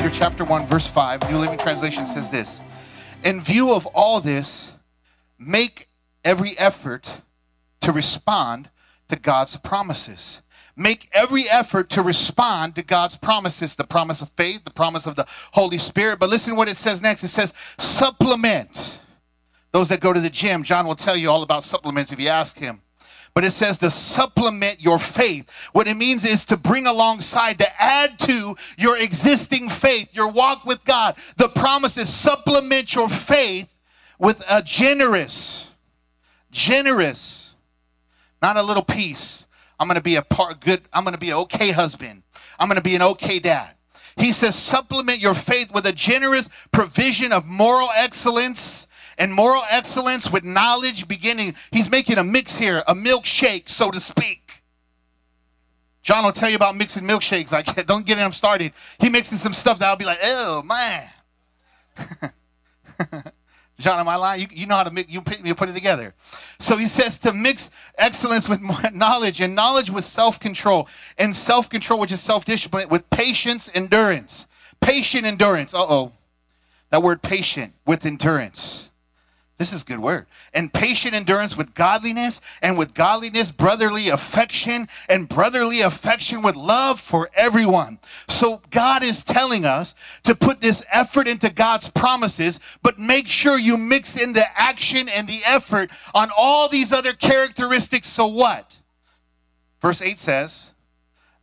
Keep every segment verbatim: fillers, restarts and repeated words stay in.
Peter chapter one, verse five, New Living Translation says this. In view of all this, make every effort to respond to God's promises. Make every effort to respond to God's promises, the promise of faith, the promise of the Holy Spirit. But listen to what it says next. It says, supplement. Those that go to the gym, John will tell you all about supplements if you ask him. But it says to supplement your faith. What it means is to bring alongside, to add to your existing faith, your walk with God. The promise is supplement your faith with a generous, generous, not a little piece. I'm going to be a part good. I'm going to be an okay husband. I'm going to be an okay dad. He says supplement your faith with a generous provision of moral excellence. And moral excellence with knowledge beginning. He's making a mix here, a milkshake, so to speak. John will tell you about mixing milkshakes. I can't, don't get him started. He mixing some stuff that I'll be like, oh, man. John, am I lying? You, you know how to mix. You, you put it together. So he says to mix excellence with knowledge, and knowledge with self-control, and self-control, which is self-discipline, with patience, endurance. Patient endurance. Uh-oh. That word patient with endurance. This is a good word. And patient endurance with godliness, and with godliness, brotherly affection, and brotherly affection with love for everyone. So God is telling us to put this effort into God's promises, but make sure you mix in the action and the effort on all these other characteristics. So what? Verse eight says,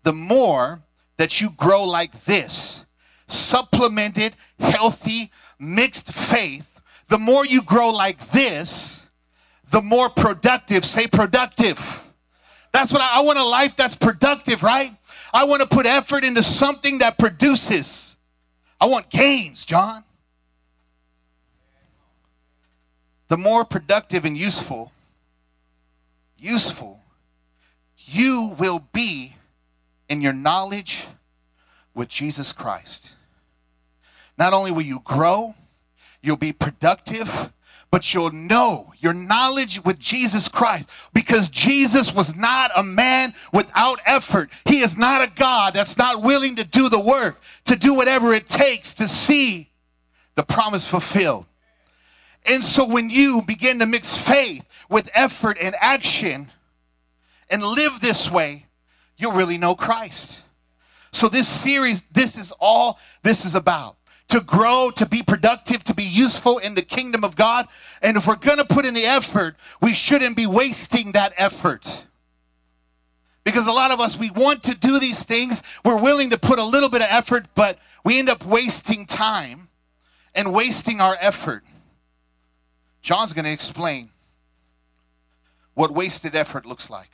the more that you grow like this, supplemented, healthy, mixed faith, the more you grow like this, the more productive. Say productive. That's what I, I want a life that's productive, right? I want to put effort into something that produces. I want gains, John. The more productive and useful, useful, you will be in your knowledge with Jesus Christ. Not only will you grow, you'll be productive, but you'll know your knowledge with Jesus Christ, because Jesus was not a man without effort. He is not a God that's not willing to do the work, to do whatever it takes to see the promise fulfilled. And so when you begin to mix faith with effort and action and live this way, you'll really know Christ. So this series, this is all this is about. To grow, to be productive, to be useful in the kingdom of God. And if we're going to put in the effort, we shouldn't be wasting that effort. Because a lot of us, we want to do these things. We're willing to put a little bit of effort, but we end up wasting time and wasting our effort. John's going to explain what wasted effort looks like.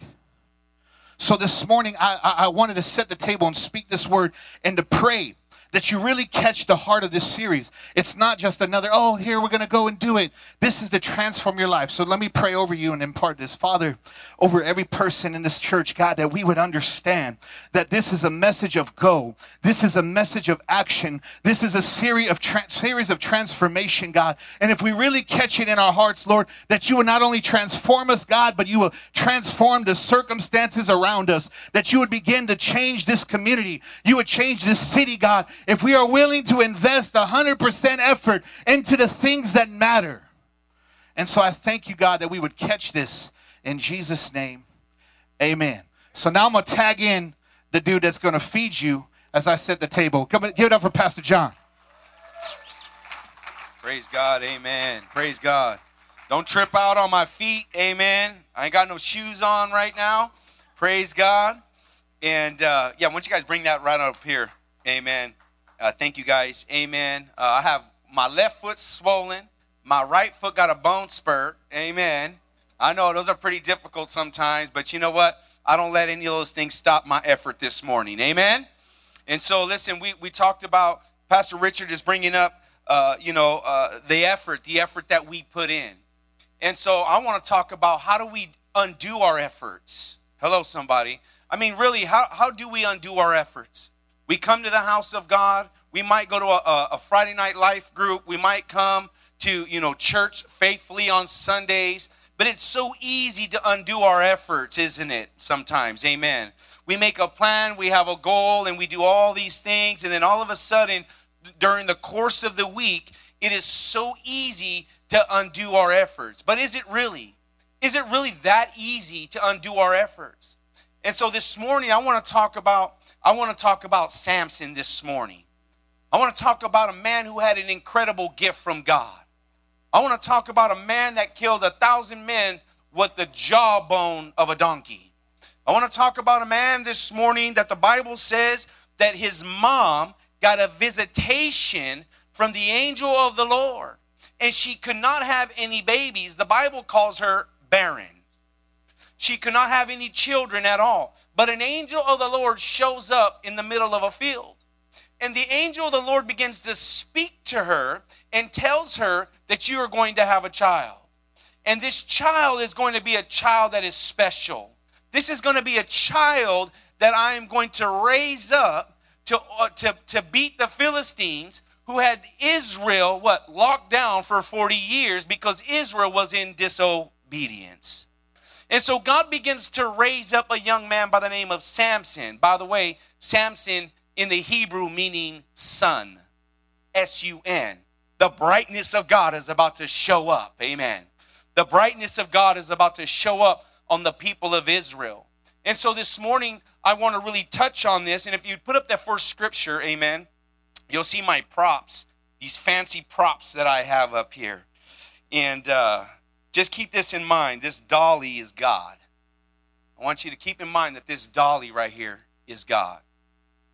So this morning, I, I wanted to set the table and speak this word and to pray that you really catch the heart of this series. It's not just another, oh, here, we're going to go and do it. This is to transform your life. So let me pray over you and impart this. Father, over every person in this church, God, that we would understand that this is a message of go. This is a message of action. This is a series of tra- series of transformation, God. And if we really catch it in our hearts, Lord, that you will not only transform us, God, but you will transform the circumstances around us, that you would begin to change this community. You would change this city, God. If we are willing to invest one hundred percent effort into the things that matter. And so I thank you, God, that we would catch this in Jesus' name. Amen. So now I'm going to tag in the dude that's going to feed you as I set the table. Come on, give it up for Pastor John. Praise God. Amen. Praise God. Don't trip out on my feet. Amen. I ain't got no shoes on right now. Praise God. And uh, yeah, why don't you guys bring that right up here. Amen. Uh, thank you guys. Amen. Uh, I have my left foot swollen. My right foot got a bone spurt. Amen. I know those are pretty difficult sometimes, but you know what? I don't let any of those things stop my effort this morning. Amen. And so, listen, we, we talked about, Pastor Richard is bringing up, uh, you know, uh, the effort, the effort that we put in. And so I want to talk about how do we undo our efforts? Hello, somebody. I mean, really, how, how do we undo our efforts? We come to the house of God. We might go to a, a Friday night life group. We might come to, you know, church faithfully on Sundays. But it's so easy to undo our efforts, isn't it? Sometimes. Amen. We make a plan. We have a goal and we do all these things. And then all of a sudden, during the course of the week, it is so easy to undo our efforts. But is it really? Is it really that easy to undo our efforts? And so this morning, I want to talk about, I want to talk about Samson this morning. I want to talk about a man who had an incredible gift from God. I want to talk about a man that killed a thousand men with the jawbone of a donkey. I want to talk about a man this morning that the Bible says that his mom got a visitation from the angel of the Lord, and she could not have any babies. The Bible calls her barren. She could not have any children at all. But an angel of the Lord shows up in the middle of a field. And the angel of the Lord begins to speak to her and tells her that you are going to have a child. And this child is going to be a child that is special. This is going to be a child that I am going to raise up to, uh, to, to beat the Philistines, who had Israel, what, locked down for forty years because Israel was in disobedience. And so God begins to raise up a young man by the name of Samson. By the way, Samson in the Hebrew meaning sun, S U N. The brightness of God is about to show up. Amen. The brightness of God is about to show up on the people of Israel. And so this morning, I want to really touch on this. And if you put up that first scripture, amen, you'll see my props, these fancy props that I have up here. And uh, just keep this in mind. This dolly is God. I want you to keep in mind that this dolly right here is God.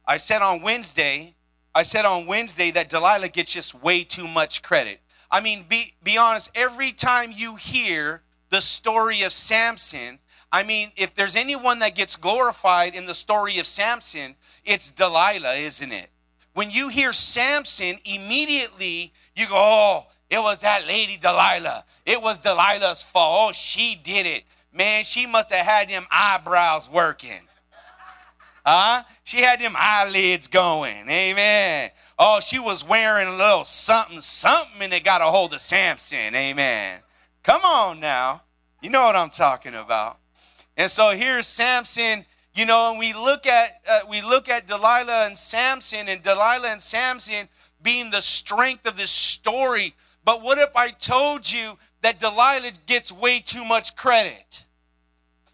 I said on Wednesday, I said on Wednesday that Delilah gets just way too much credit. I mean, be, be honest, every time you hear the story of Samson, I mean, if there's anyone that gets glorified in the story of Samson, it's Delilah, isn't it? When you hear Samson, immediately you go, oh, it was that lady Delilah. It was Delilah's fault. Oh, she did it. Man, she must have had them eyebrows working. Huh? She had them eyelids going. Amen. Oh, she was wearing a little something, something, and it got a hold of Samson. Amen. Come on now. You know what I'm talking about. And so here's Samson, you know, and we look at uh, we look at Delilah and Samson, and Delilah and Samson being the strength of this story. But what if I told you that Delilah gets way too much credit?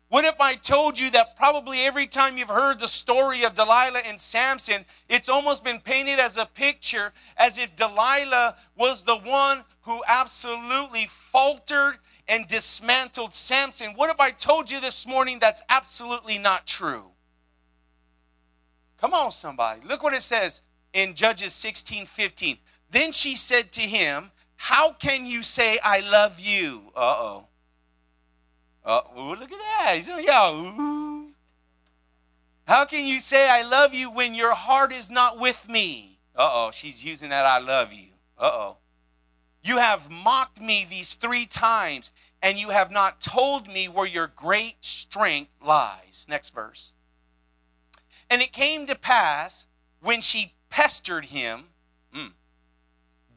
What if I told you that probably every time you've heard the story of Delilah and Samson, it's almost been painted as a picture as if Delilah was the one who absolutely faltered and dismantled Samson? What if I told you this morning that's absolutely not true? Come on, somebody. Look what it says in Judges sixteen fifteen. Then she said to him, how can you say I love you? Uh-oh. Uh, ooh, look at that. He's like, yeah, ooh. How can you say I love you when your heart is not with me? Uh-oh, she's using that I love you. Uh-oh. You have mocked me these three times, and you have not told me where your great strength lies. Next verse. And it came to pass when she pestered him mm,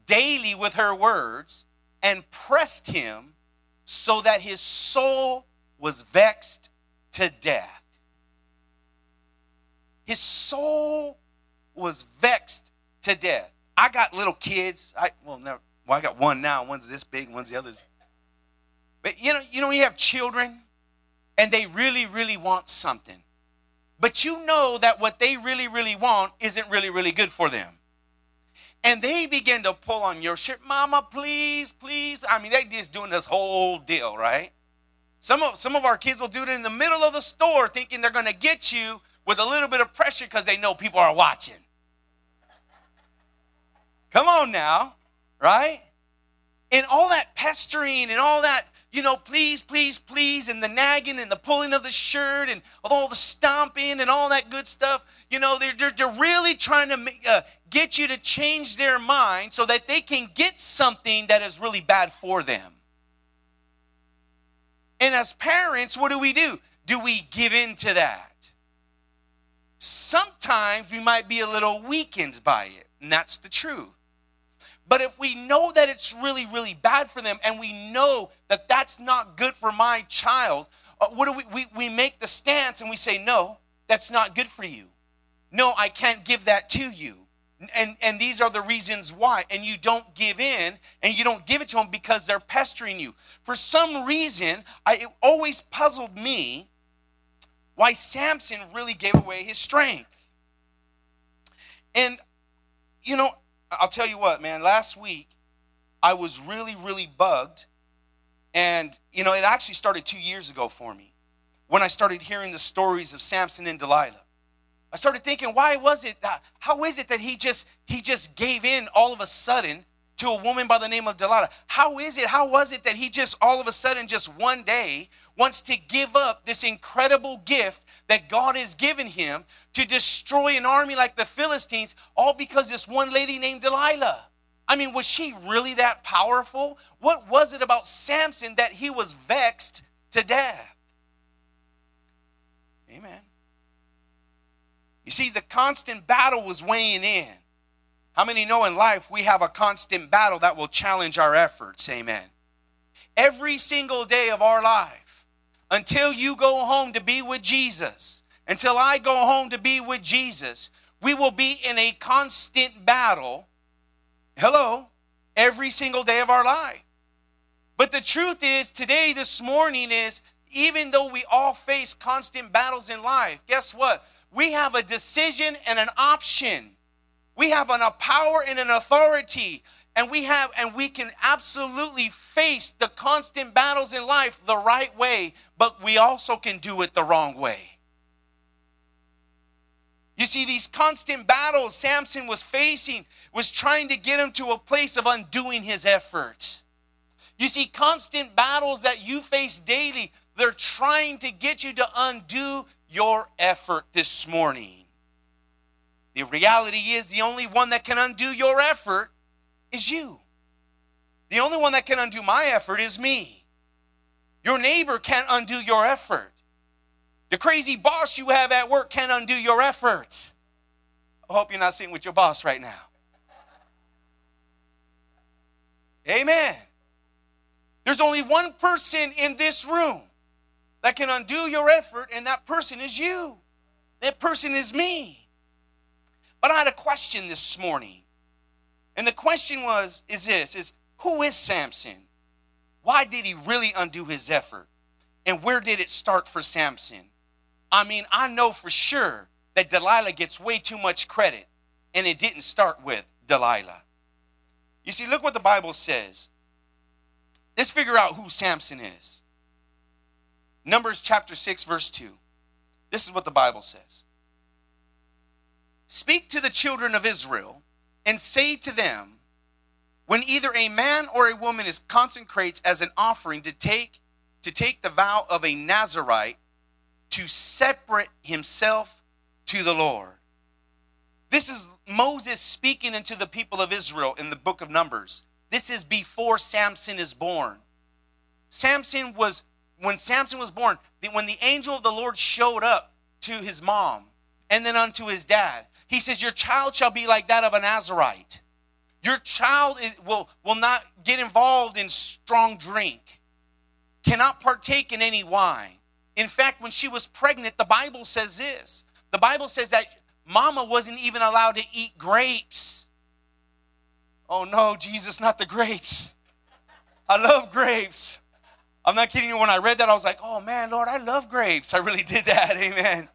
daily with her words and pressed him, so that his soul was vexed to death. His soul was vexed to death. I got little kids. I well, never, well, I got one now. One's this big. One's the other. But you know, you know, you have children, and they really, really want something. But you know that what they really, really want isn't really, really good for them. And they begin to pull on your shirt. Mama, please, please. I mean, they just doing this whole deal, right? Some of, some of our kids will do it in the middle of the store thinking they're going to get you with a little bit of pressure because they know people are watching. Come on now, right? And all that pestering and all that, you know, please, please, please, and the nagging and the pulling of the shirt and all the stomping and all that good stuff. You know, they're, they're, they're really trying to make, uh, get you to change their mind so that they can get something that is really bad for them. And as parents, what do we do? Do we give in to that? Sometimes we might be a little weakened by it, and that's the truth. But if we know that it's really, really bad for them, and we know that that's not good for my child, what do we, we, we make the stance and we say, no, that's not good for you. No, I can't give that to you. And, and these are the reasons why. And you don't give in, and you don't give it to them because they're pestering you. For some reason, I, it always puzzled me why Samson really gave away his strength. And, you know, I'll tell you what, man. Last week, I was really, really bugged. And, you know, it actually started two years ago for me when I started hearing the stories of Samson and Delilah. I started thinking, why was it that, how is it that he just he just gave in all of a sudden to a woman by the name of Delilah? How is it, how was it that he just all of a sudden just one day wants to give up this incredible gift that God has given him to destroy an army like the Philistines, all because this one lady named Delilah? I mean, was she really that powerful? What was it about Samson that he was vexed to death? Amen. You see, the constant battle was weighing in. How many know in life we have a constant battle that will challenge our efforts? Amen. Every single day of our life, until you go home to be with Jesus, until I go home to be with Jesus, we will be in a constant battle. Hello, every single day of our life. But the truth is, today, this morning is, even though we all face constant battles in life, guess what? We have a decision and an option. We have an, a power and an authority, and we have, and we can absolutely face the constant battles in life the right way, but we also can do it the wrong way. You see, these constant battles Samson was facing was trying to get him to a place of undoing his effort. You see, constant battles that you face daily, they're trying to get you to undo your effort this morning. The reality is, the only one that can undo your effort is you. The only one that can undo my effort is me. Your neighbor can't undo your effort. The crazy boss you have at work can't undo your efforts. I hope you're not sitting with your boss right now. Amen. There's only one person in this room that can undo your effort, and that person is you. That person is me. But I had a question this morning. And the question was, is this, is who is Samson? Why did he really undo his effort? And where did it start for Samson? I mean, I know for sure that Delilah gets way too much credit, and it didn't start with Delilah. You see, look what the Bible says. Let's figure out who Samson is. Numbers chapter six, verse two. This is what the Bible says. Speak to the children of Israel and say to them, when either a man or a woman is consecrated as an offering to take to take the vow of a Nazirite, to separate himself to the Lord. This is Moses speaking unto the people of Israel in the book of Numbers. This is before Samson is born. Samson was When Samson was born, when the angel of the Lord showed up to his mom and then unto his dad, he says, your child shall be like that of a Nazirite. Your child will, will not get involved in strong drink, cannot partake in any wine. In fact, when she was pregnant, the Bible says this. The Bible says that mama wasn't even allowed to eat grapes. Oh no, Jesus, not the grapes. I love grapes. I'm not kidding you. When I read that, I was like, oh, man, Lord, I love grapes. I really did that. Amen.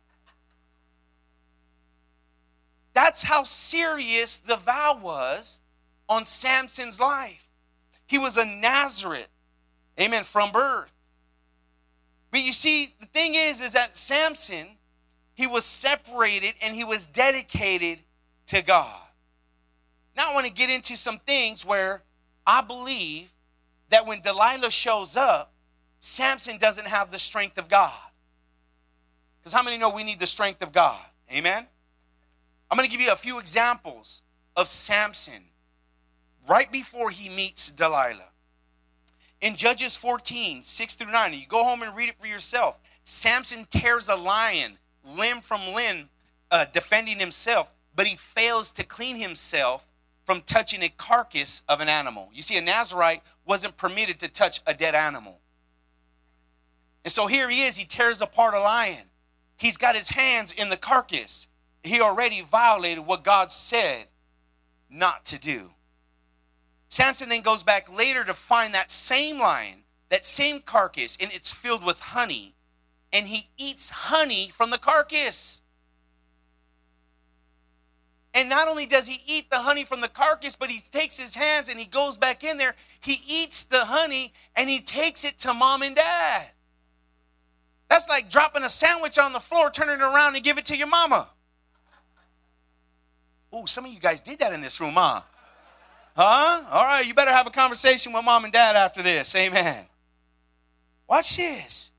That's how serious the vow was on Samson's life. He was a Nazirite. Amen. From birth. But you see, the thing is, is that Samson, he was separated and he was dedicated to God. Now I want to get into some things where I believe that when Delilah shows up, Samson doesn't have the strength of God. Because how many know we need the strength of God? Amen? I'm going to give you a few examples of Samson right before he meets Delilah. In Judges fourteen, six through nine, you go home and read it for yourself. Samson tears a lion limb from limb, uh, defending himself, but he fails to clean himself from touching a carcass of an animal. You see, a Nazirite wasn't permitted to touch a dead animal. And so here he is, he tears apart a lion. He's got his hands in the carcass. He already violated what God said not to do. Samson then goes back later to find that same lion, that same carcass, and it's filled with honey. And he eats honey from the carcass. And not only does he eat the honey from the carcass, but he takes his hands and he goes back in there. He eats the honey and he takes it to mom and dad. That's like dropping a sandwich on the floor, turning it around and give it to your mama. Oh, some of you guys did that in this room, huh? Huh? All right, you better have a conversation with mom and dad after this. Amen. Watch this.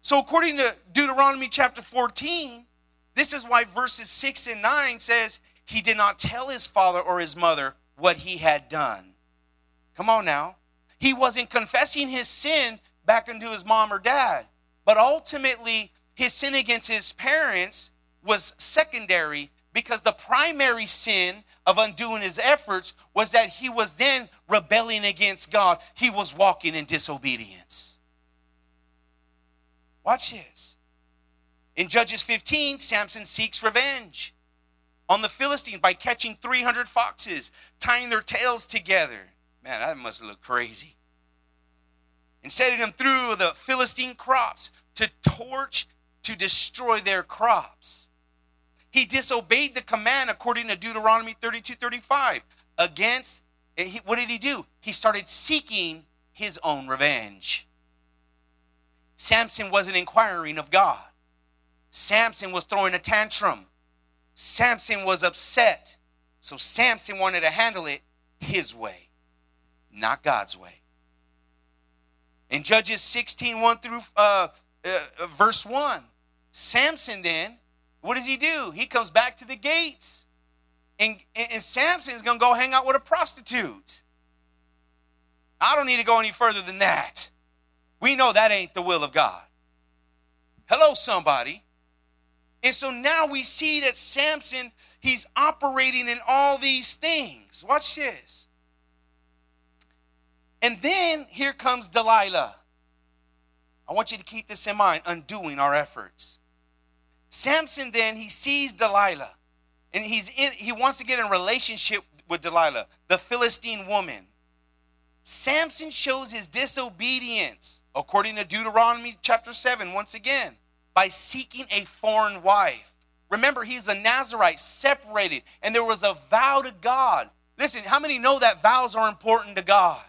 So according to Deuteronomy chapter fourteen, this is why verses six and nine says he did not tell his father or his mother what he had done. Come on now. He wasn't confessing his sin back into his mom or dad. But ultimately, his sin against his parents was secondary, because the primary sin of undoing his efforts was that he was then rebelling against God. He was walking in disobedience. Watch this. In Judges fifteen, Samson seeks revenge on the Philistines by catching three hundred foxes, tying their tails together. Man, that must look crazy. And setting them through the Philistine crops to torch, to destroy their crops. He disobeyed the command according to Deuteronomy thirty-two thirty-five. Against, and he, what did he do? He started seeking his own revenge. Samson wasn't inquiring of God. Samson was throwing a tantrum. Samson was upset. So Samson wanted to handle it his way, not God's way. In Judges sixteen one through uh, uh, verse one, Samson then, what does he do? He comes back to the gates. And, and Samson is going to go hang out with a prostitute. I don't need to go any further than that. We know that ain't the will of God. Hello, somebody. And so now we see that Samson, he's operating in all these things. Watch this. And then here comes Delilah. I want you to keep this in mind, undoing our efforts. Samson then, he sees Delilah. And he's in, he wants to get in a relationship with Delilah, the Philistine woman. Samson shows his disobedience, according to Deuteronomy chapter seven, once again, by seeking a foreign wife. Remember, he's a Nazirite, separated, and there was a vow to God. Listen, how many know that vows are important to God?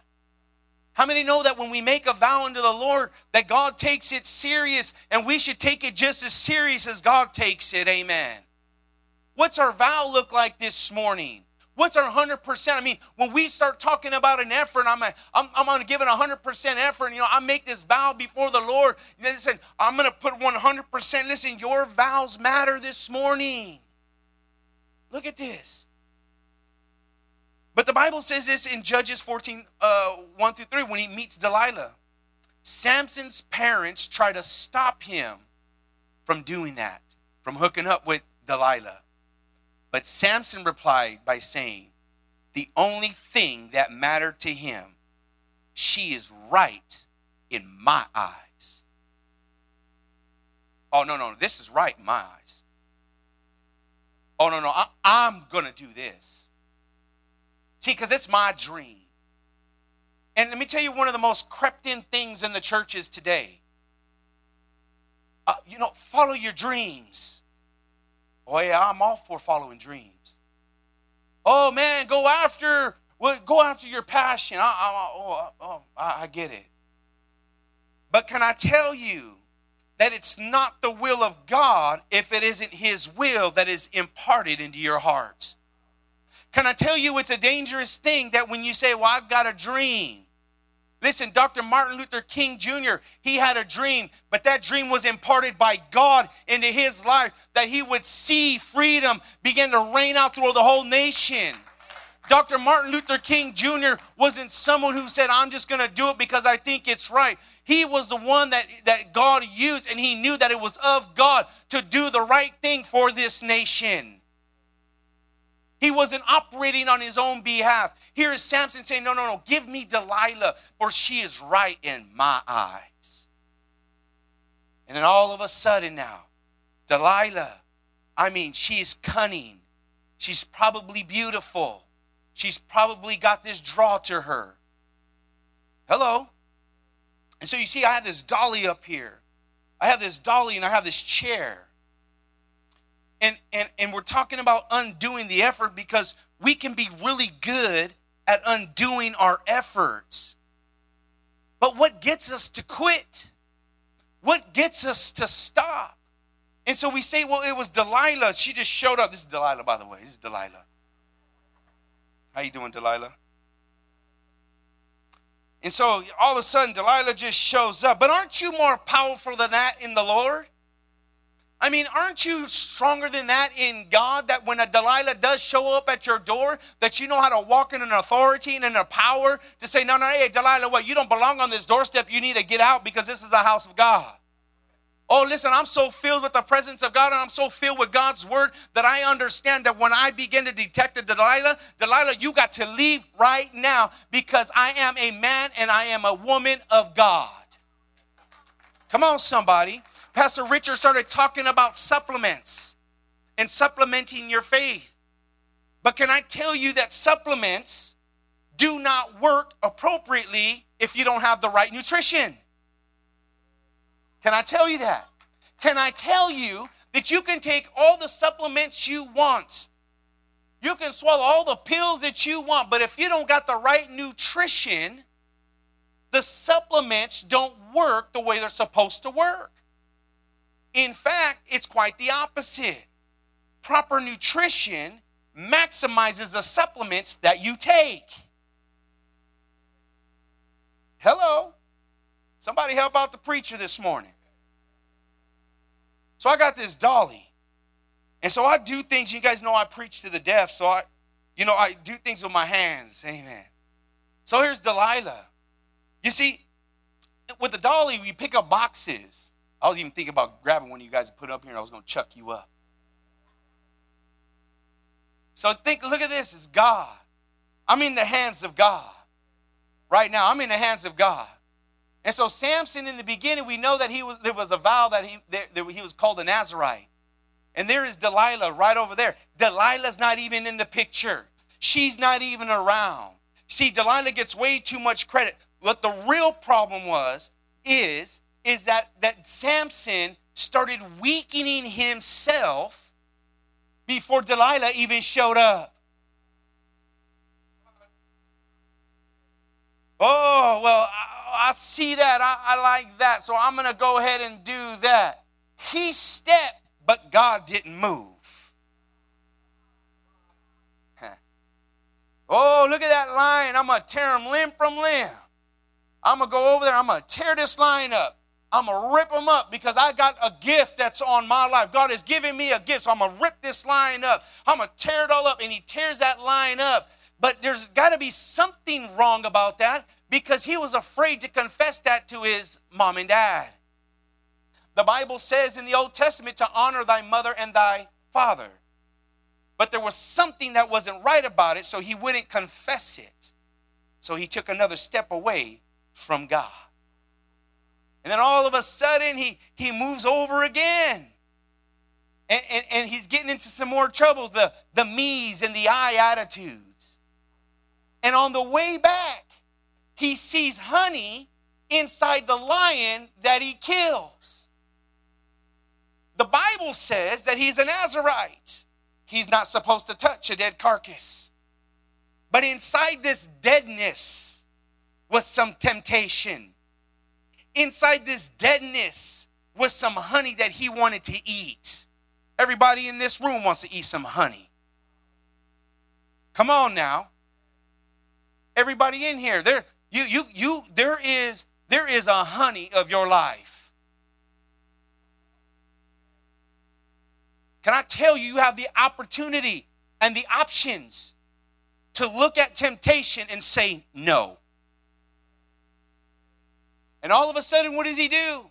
How many know that when we make a vow unto the Lord, that God takes it serious, and we should take it just as serious as God takes it? Amen. What's our vow look like this morning? What's our one hundred percent? I mean, when we start talking about an effort, I'm a, I'm, I'm going to give it one hundred percent effort. And, you know, I make this vow before the Lord. Listen, I'm going to put one hundred percent. Listen, your vows matter this morning. Look at this. But the Bible says this in Judges fourteen, uh, one through three, when he meets Delilah. Samson's parents try to stop him from doing that, from hooking up with Delilah. But Samson replied by saying, the only thing that mattered to him, she is right in my eyes. Oh, no, no, this is right in my eyes. Oh, no, no, I, I'm going to do this. See, because it's my dream. And let me tell you one of the most crept in things in the churches today. Uh, you know, follow your dreams. Oh, yeah, I'm all for following dreams. Oh, man, go after well, go after your passion. I, I, oh, oh, I, I get it. But can I tell you that it's not the will of God if it isn't His will that is imparted into your heart? Can I tell you it's a dangerous thing that when you say, well, I've got a dream. Listen, Doctor Martin Luther King Junior, he had a dream, but that dream was imparted by God into his life, that he would see freedom begin to reign out through the whole nation. Doctor Martin Luther King Junior wasn't someone who said, I'm just going to do it because I think it's right. He was the one that, that God used, and he knew that it was of God to do the right thing for this nation. He wasn't operating on his own behalf. Here is Samson saying, no, no, no, give me Delilah, for she is right in my eyes. And then all of a sudden now, Delilah, I mean, she is cunning. She's probably beautiful. She's probably got this draw to her. Hello? And so you see, I have this dolly up here. I have this dolly and I have this chair. And, and, and we're talking about undoing the effort, because we can be really good at undoing our efforts. But what gets us to quit? What gets us to stop? And so we say, well, it was Delilah. She just showed up. This is Delilah, by the way. This is Delilah. How you doing, Delilah? And so all of a sudden, Delilah just shows up. But aren't you more powerful than that in the Lord? I mean, aren't you stronger than that in God, that when a Delilah does show up at your door, that you know how to walk in an authority and in a power to say, no, no, hey, Delilah, what? You don't belong on this doorstep. You need to get out, because this is the house of God. Oh, listen, I'm so filled with the presence of God, and I'm so filled with God's word that I understand that when I begin to detect a Delilah, Delilah, you got to leave right now, because I am a man and I am a woman of God. Come on, somebody. Pastor Richard started talking about supplements and supplementing your faith. But can I tell you that supplements do not work appropriately if you don't have the right nutrition? Can I tell you that? Can I tell you that you can take all the supplements you want? You can swallow all the pills that you want, but if you don't got the right nutrition, the supplements don't work the way they're supposed to work. In fact, it's quite the opposite. Proper nutrition maximizes the supplements that you take. Hello? Somebody help out the preacher this morning. So I got this dolly. And so I do things. You guys know I preach to the deaf. So I, you know, I do things with my hands. Amen. So here's Delilah. You see, with the dolly, we pick up boxes. I was even thinking about grabbing one of you guys and put it up here, and I was going to chuck you up. So think, look at this. It's God. I'm in the hands of God. Right now, I'm in the hands of God. And so Samson, in the beginning, we know that he was, there was a vow that he, that he was called a Nazirite. And there is Delilah right over there. Delilah's not even in the picture. She's not even around. See, Delilah gets way too much credit. What the real problem was is, is that, that Samson started weakening himself before Delilah even showed up. Oh, well, I, I see that. I, I like that. So I'm going to go ahead and do that. He stepped, but God didn't move. Huh. Oh, look at that lion. I'm going to tear him limb from limb. I'm going to go over there. I'm going to tear this lion up. I'm going to rip them up, because I got a gift that's on my life. God has given me a gift, so I'm going to rip this lion up. I'm going to tear it all up, and he tears that lion up. But there's got to be something wrong about that, because he was afraid to confess that to his mom and dad. The Bible says in the Old Testament to honor thy mother and thy father. But there was something that wasn't right about it, so he wouldn't confess it. So he took another step away from God. And then all of a sudden, he, he moves over again. And, and, and he's getting into some more troubles, the, the me's and the I attitudes. And on the way back, he sees honey inside the lion that he kills. The Bible says that he's a Nazirite. He's not supposed to touch a dead carcass. But inside this deadness was some temptation. Inside this deadness was some honey that he wanted to eat. Everybody in this room wants to eat some honey. Come on now. Everybody in here, there, you, you, you, there is, there is a honey of your life. Can I tell you, you have the opportunity and the options to look at temptation and say no. And all of a sudden, what does he do?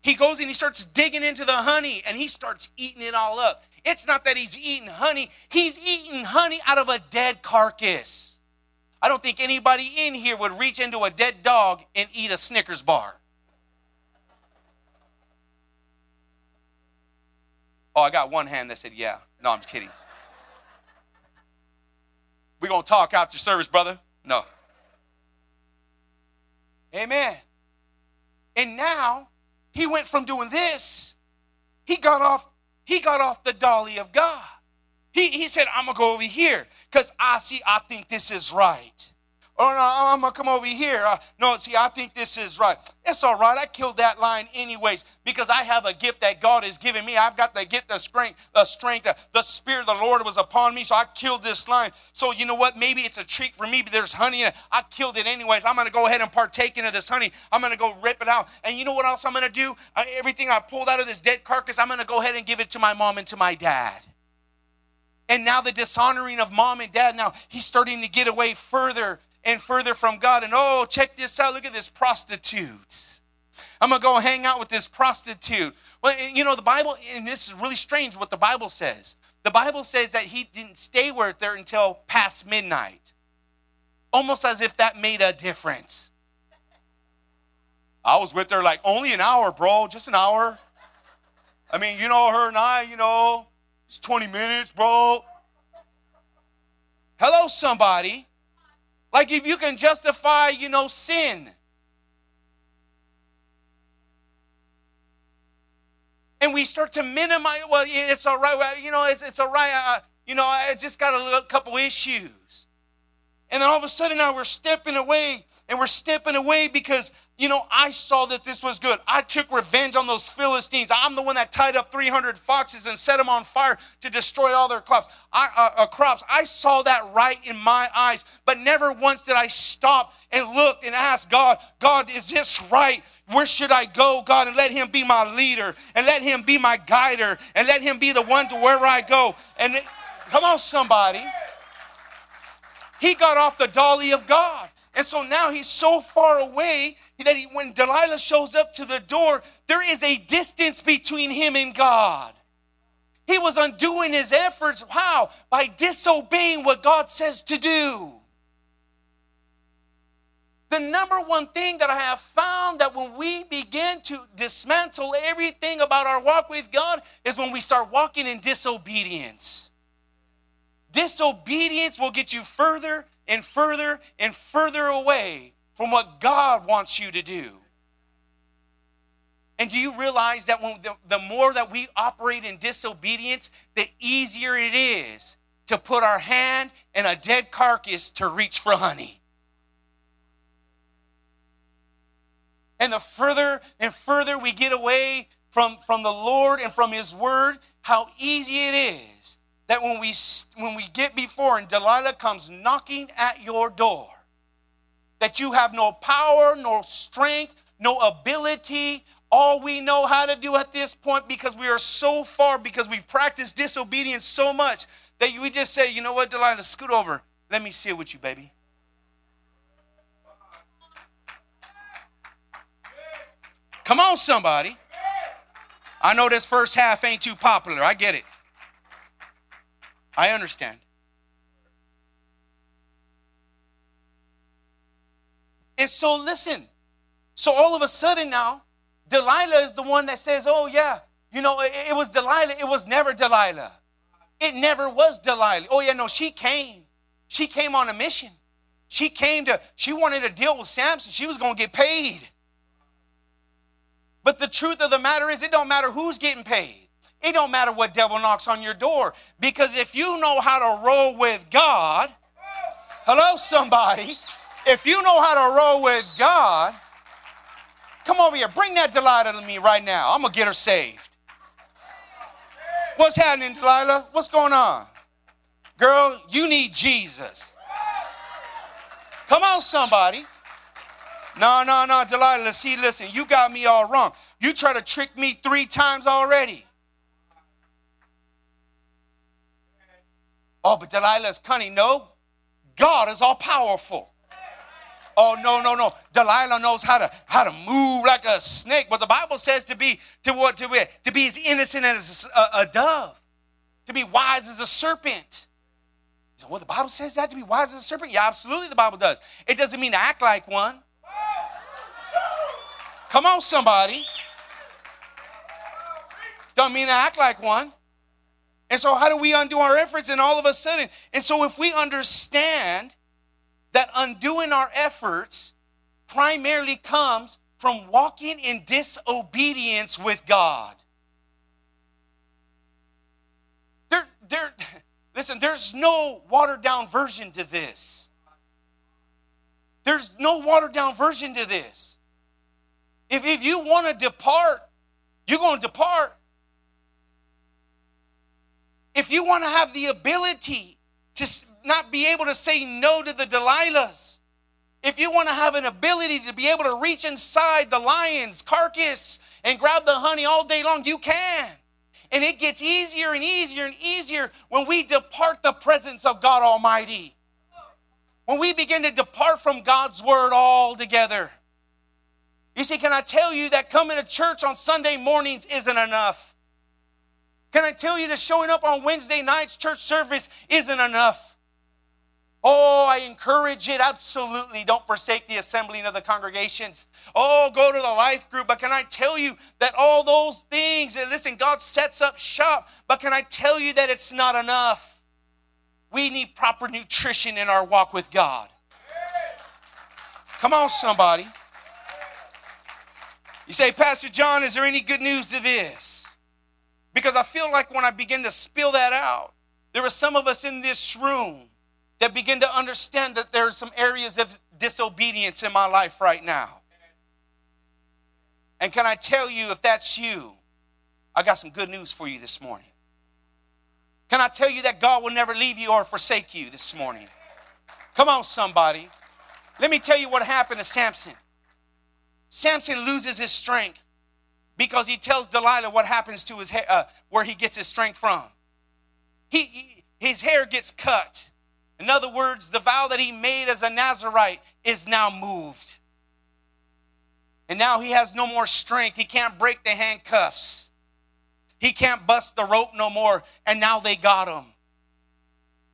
He goes and he starts digging into the honey, and he starts eating it all up. It's not that he's eating honey. He's eating honey out of a dead carcass. I don't think anybody in here would reach into a dead dog and eat a Snickers bar. Oh, I got one hand that said, yeah. No, I'm just kidding. We're going to talk after service, brother. No. Amen. And now he went from doing this. He got off. He got off the dolly of God. He, he said, I'm going to go over here because I see, I think this is right. Oh, no, I'm going to come over here. Uh, no, see, I think this is right. It's all right. I killed that lion anyways because I have a gift that God has given me. I've got the gift of strength. The strength, the, the Spirit of the Lord was upon me, so I killed this lion. So you know what? Maybe it's a treat for me, but there's honey in it. I killed it anyways. I'm going to go ahead and partake into this honey. I'm going to go rip it out. And you know what else I'm going to do? Uh, everything I pulled out of this dead carcass, I'm going to go ahead and give it to my mom and to my dad. And now the dishonoring of mom and dad, now he's starting to get away further and further from God. And oh, check this out. Look at this prostitute. I'm going to go hang out with this prostitute. Well, you know, the Bible, and this is really strange what the Bible says. The Bible says that he didn't stay with her until past midnight. Almost as if that made a difference. I was with her like only an hour, bro. Just an hour. I mean, you know, her and I, you know. It's twenty minutes, bro. Hello, somebody. Like if you can justify, you know, sin. And we start to minimize, well, it's all right. You know, it's, it's all right. I, you know, I just got a little, couple issues. And then all of a sudden now we're stepping away and we're stepping away because, you know, I saw that this was good. I took revenge on those Philistines. I'm the one that tied up three hundred foxes and set them on fire to destroy all their crops. I, uh, uh, crops. I saw that right in my eyes, but never once did I stop and look and ask God, God, is this right? Where should I go, God? And let him be my leader and let him be my guider and let him be the one to where I go. And it, come on, somebody. He got off the dolly of God. And so now he's so far away that he, when Delilah shows up to the door, there is a distance between him and God. He was undoing his efforts. How? By disobeying what God says to do. The number one thing that I have found that when we begin to dismantle everything about our walk with God is when we start walking in disobedience. Disobedience will get you further and further and further away from what God wants you to do. And do you realize that when the, the more that we operate in disobedience, the easier it is to put our hand in a dead carcass to reach for honey. And the further and further we get away from, from the Lord and from his word, how easy it is that when we when we get before and Delilah comes knocking at your door, that you have no power, no strength, no ability. All we know how to do at this point, because we are so far, because we've practiced disobedience so much, that we just say, you know what, Delilah, scoot over. Let me sit with you, baby. Come on, somebody. I know this first half ain't too popular. I get it. I understand. And so listen, so all of a sudden now, Delilah is the one that says, oh yeah, you know, it, it was Delilah. It was never Delilah. It never was Delilah. Oh yeah, no, she came. She came on a mission. She came to, she wanted to deal with Samson. She was going to get paid. But the truth of the matter is, it don't matter who's getting paid. It don't matter what devil knocks on your door, because if you know how to roll with God, hello, somebody, if you know how to roll with God, come over here, bring that Delilah to me right now. I'm going to get her saved. What's happening, Delilah? What's going on? Girl, you need Jesus. Come on, somebody. No, no, no, Delilah, see, listen, you got me all wrong. You try to trick me three times already. Oh, but Delilah is cunning. No, God is all powerful. Oh, no, no, no. Delilah knows how to how to move like a snake. But the Bible says to be to what to be, to be as innocent as a, a dove, to be wise as a serpent. So, well, the Bible says that to be wise as a serpent. Yeah, absolutely, the Bible does. It doesn't mean to act like one. Come on, somebody. Don't mean to act like one. And so how do we undo our efforts? And all of a sudden, and so if we understand that undoing our efforts primarily comes from walking in disobedience with God. There, there, listen, there's no watered down version to this. There's no watered down version to this. If, if you want to depart, you're going to depart. If you want to have the ability to not be able to say no to the Delilahs, if you want to have an ability to be able to reach inside the lion's carcass and grab the honey all day long, you can. And it gets easier and easier and easier when we depart the presence of God Almighty. When we begin to depart from God's word altogether. You see, can I tell you that coming to church on Sunday mornings isn't enough? Can I tell you that showing up on Wednesday nights church service isn't enough? Oh, I encourage it. Absolutely. Don't forsake the assembling of the congregations. Oh, go to the life group. But can I tell you that all those things, and listen, God sets up shop, but can I tell you that it's not enough? We need proper nutrition in our walk with God. Come on, somebody. You say, Pastor John, is there any good news to this? Because I feel like when I begin to spill that out, there are some of us in this room that begin to understand that there are some areas of disobedience in my life right now. And can I tell you, if that's you, I got some good news for you this morning. Can I tell you that God will never leave you or forsake you this morning? Come on, somebody. Let me tell you what happened to Samson. Samson loses his strength because he tells Delilah what happens to his hair, uh, where he gets his strength from. He, he his hair gets cut. In other words, the vow that he made as a Nazirite is now moved. And now he has no more strength. He can't break the handcuffs. He can't bust the rope no more. And now they got him.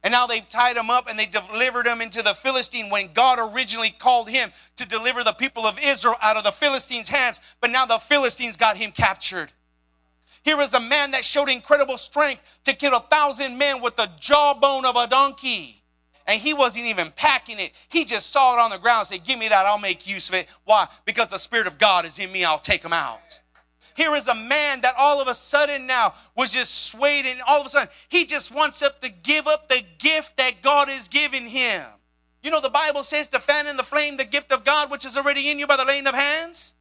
And now they've tied him up and they delivered him into the Philistine when God originally called him to deliver the people of Israel out of the Philistines' hands. But now the Philistines got him captured. Here is a man that showed incredible strength to kill a thousand men with the jawbone of a donkey. And he wasn't even packing it. He just saw it on the ground and said, give me that. I'll make use of it. Why? Because the Spirit of God is in me. I'll take him out. Here is a man that all of a sudden now was just swayed, and all of a sudden he just wants up to give up the gift that God has given him. You know, the Bible says to fan in the flame the gift of God which is already in you by the laying of hands.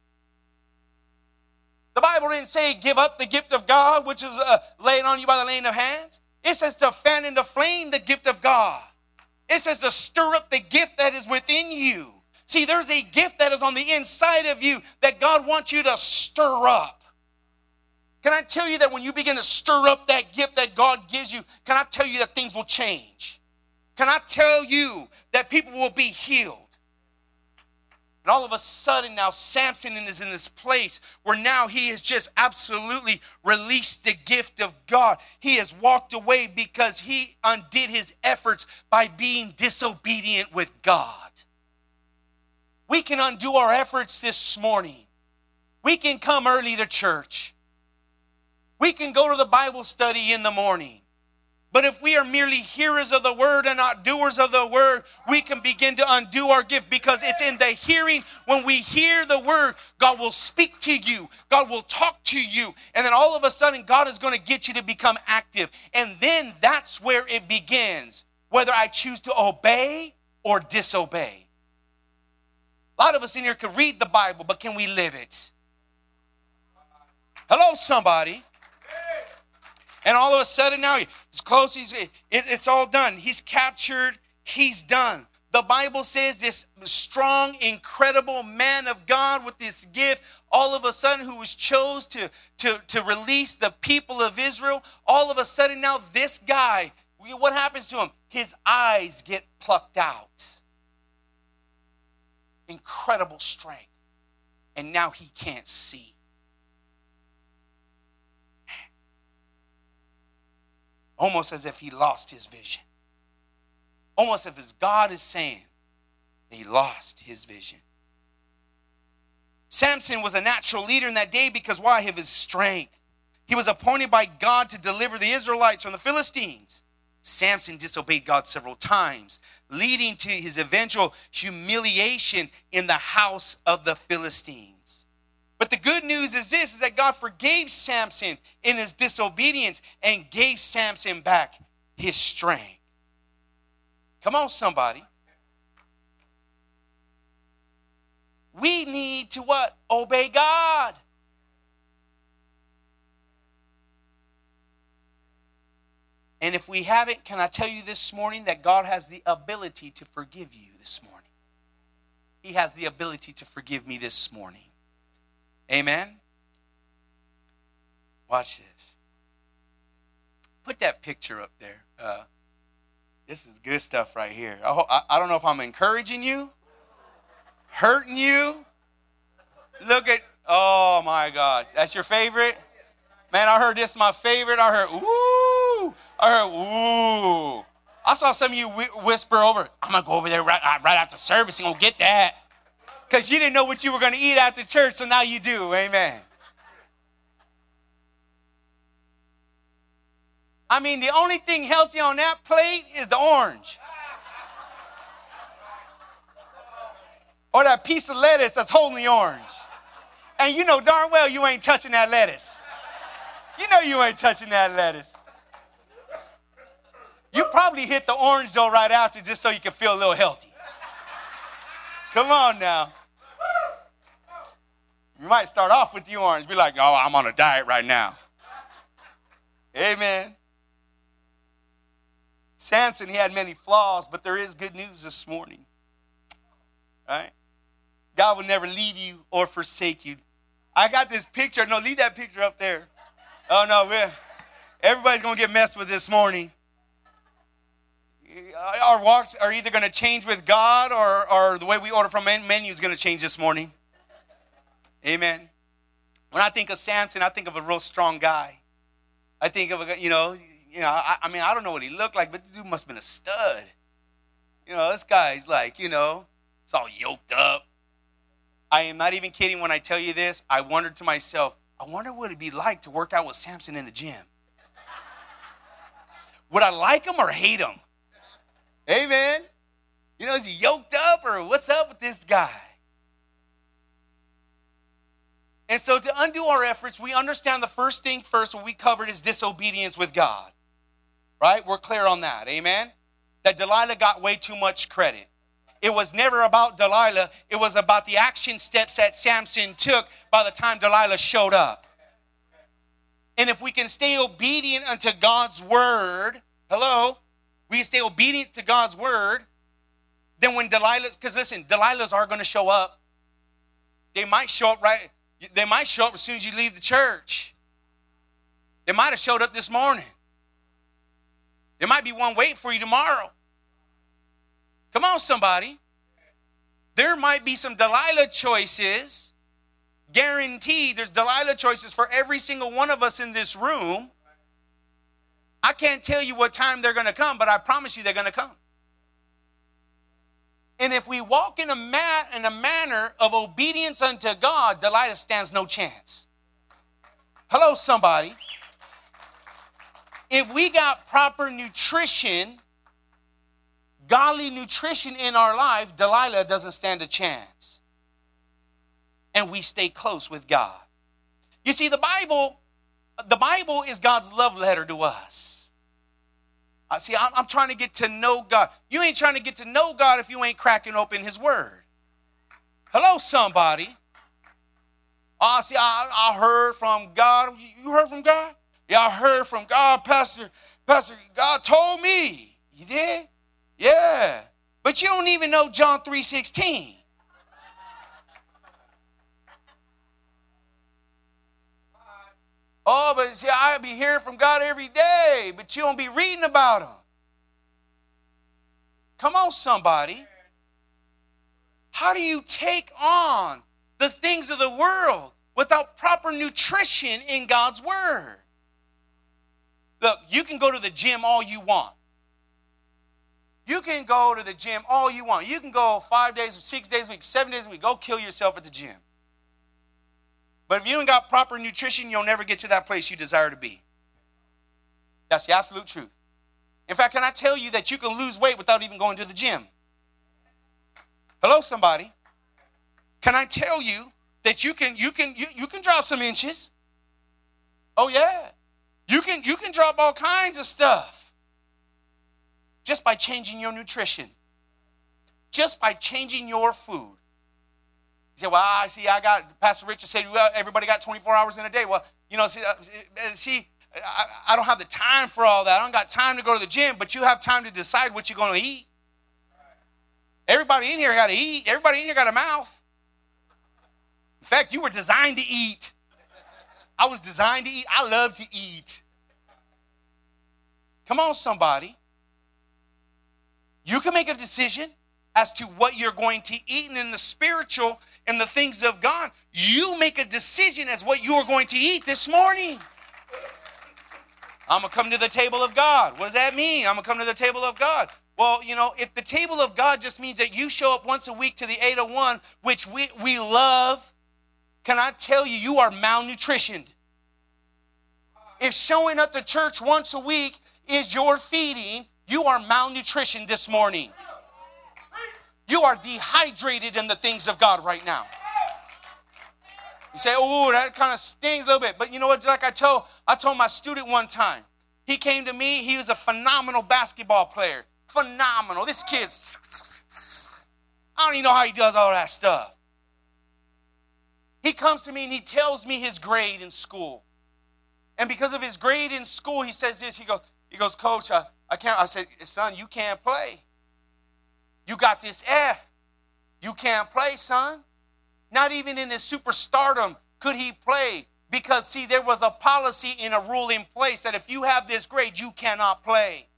The Bible didn't say give up the gift of God which is uh, laid on you by the laying of hands. It says to fan in the flame the gift of God. It says to stir up the gift that is within you. See, there's a gift that is on the inside of you that God wants you to stir up. Can I tell you that when you begin to stir up that gift that God gives you, can I tell you that things will change? Can I tell you that people will be healed? And all of a sudden now Samson is in this place where now he has just absolutely released the gift of God. He has walked away because he undid his efforts by being disobedient with God. We can undo our efforts this morning. We can come early to church. We can go to the Bible study in the morning. But if we are merely hearers of the word and not doers of the word, we can begin to undo our gift, because it's in the hearing. When we hear the word, God will speak to you. God will talk to you. And then all of a sudden, God is going to get you to become active. And then that's where it begins, whether I choose to obey or disobey. A lot of us in here can read the Bible, but can we live it? Hello, somebody. And all of a sudden now, it's close, he's, it, it's all done. He's captured, he's done. The Bible says this strong, incredible man of God with this gift, all of a sudden who was chose to, to, to release the people of Israel, all of a sudden now this guy, what happens to him? His eyes get plucked out. Incredible strength. And now he can't see. Almost as if he lost his vision. Almost as if God is saying that he lost his vision. Samson was a natural leader in that day because why? Of his strength. He was appointed by God to deliver the Israelites from the Philistines. Samson disobeyed God several times, leading to his eventual humiliation in the house of the Philistines. But the good news is this, is that God forgave Samson in his disobedience and gave Samson back his strength. Come on, somebody. We need to what? Obey God. And if we haven't, can I tell you this morning that God has the ability to forgive you this morning. He has the ability to forgive me this morning. Amen? Watch this. Put that picture up there. Uh, this is good stuff right here. I, hope, I, I don't know if I'm encouraging you, hurting you. Look at, oh my gosh. That's your favorite? Man, I heard this is my favorite. I heard, ooh. I heard, ooh. I saw some of you wh- whisper over, I'm going to go over there right, right after service and go get that. Because you didn't know what you were going to eat after church, so now you do. Amen. I mean, the only thing healthy on that plate is the orange. Or that piece of lettuce that's holding the orange. And you know darn well you ain't touching that lettuce. You know you ain't touching that lettuce. You probably hit the orange though right after just so you can feel a little healthy. Come on now. You might start off with the orange. Be like, oh, I'm on a diet right now. Amen. Samson, he had many flaws, but there is good news this morning. Right? God will never leave you or forsake you. I got this picture. No, leave that picture up there. Oh, no. We're, everybody's going to get messed with this morning. Our walks are either going to change with God or, or the way we order from menu is going to change this morning. Amen. When I think of Samson, I think of a real strong guy. I think of, a, you know, you know. I, I mean, I don't know what he looked like, but the dude must have been a stud. You know, this guy's like, you know, it's all yoked up. I am not even kidding when I tell you this. I wondered to myself, I wonder what it'd be like to work out with Samson in the gym. Would I like him or hate him? Amen. You know, is he yoked up or what's up with this guy? And so to undo our efforts, we understand the first thing first, what we covered is disobedience with God. Right? We're clear on that. Amen. That Delilah got way too much credit. It was never about Delilah. It was about the action steps that Samson took by the time Delilah showed up. And if we can stay obedient unto God's word, hello, we stay obedient to God's word, then when Delilah, because listen, Delilahs are going to show up. They might show up right, they might show up as soon as you leave the church. They might have showed up this morning. There might be one waiting for you tomorrow. Come on, somebody. There might be some Delilah choices. Guaranteed, there's Delilah choices for every single one of us in this room. I can't tell you what time they're going to come, but I promise you they're going to come. And if we walk in a, ma- in a manner of obedience unto God, Delilah stands no chance. Hello, somebody. If we got proper nutrition, godly nutrition in our life, Delilah doesn't stand a chance. And we stay close with God. You see, the Bible... The Bible is God's love letter to us. I see, I'm, I'm trying to get to know God. You ain't trying to get to know God if you ain't cracking open his word. Hello, somebody. Oh, see, I, I heard from God. You heard from God? Yeah, I heard from God, Pastor. Pastor, God told me. You did? Yeah. But you don't even know John three sixteen. Oh, but see, I'll be hearing from God every day, but you don't be reading about him. Come on, somebody. How do you take on the things of the world without proper nutrition in God's word? Look, you can go to the gym all you want. You can go to the gym all you want. You can go five days, six days a week, seven days a week. Go kill yourself at the gym. But if you ain't got proper nutrition, you'll never get to that place you desire to be. That's the absolute truth. In fact, can I tell you that you can lose weight without even going to the gym? Hello, somebody. Can I tell you that you can you can you, you can drop some inches? Oh yeah. You can you can drop all kinds of stuff just by changing your nutrition. Just by changing your food. You say, well, I see, I got, Pastor Richard said, well, everybody got twenty-four hours in a day. Well, you know, see, see I, I don't have the time for all that. I don't got time to go to the gym, but you have time to decide what you're going to eat. Everybody in here got to eat. Everybody in here got a mouth. In fact, you were designed to eat. I was designed to eat. I love to eat. Come on, somebody. You can make a decision as to what you're going to eat, and in the spiritual and the things of God, you make a decision as what you are going to eat this morning. I'm going to come to the table of God. What does that mean? I'm going to come to the table of God. Well, you know, if the table of God just means that you show up once a week to the eight oh one, which we, we love, can I tell you, you are malnutritioned. If showing up to church once a week is your feeding, you are malnutritioned this morning. You are dehydrated in the things of God right now. You say, oh, that kind of stings a little bit. But you know what? Like I told, I told my student one time. He came to me. He was a phenomenal basketball player. Phenomenal. This kid, I don't even know how he does all that stuff. He comes to me and he tells me his grade in school. And because of his grade in school, he says this. He goes, he goes, Coach, I, I can't. I said, son, you can't play. You got this F. You can't play, son. Not even in his superstardom could he play because, see, there was a policy and a rule in place that if you have this grade, you cannot play.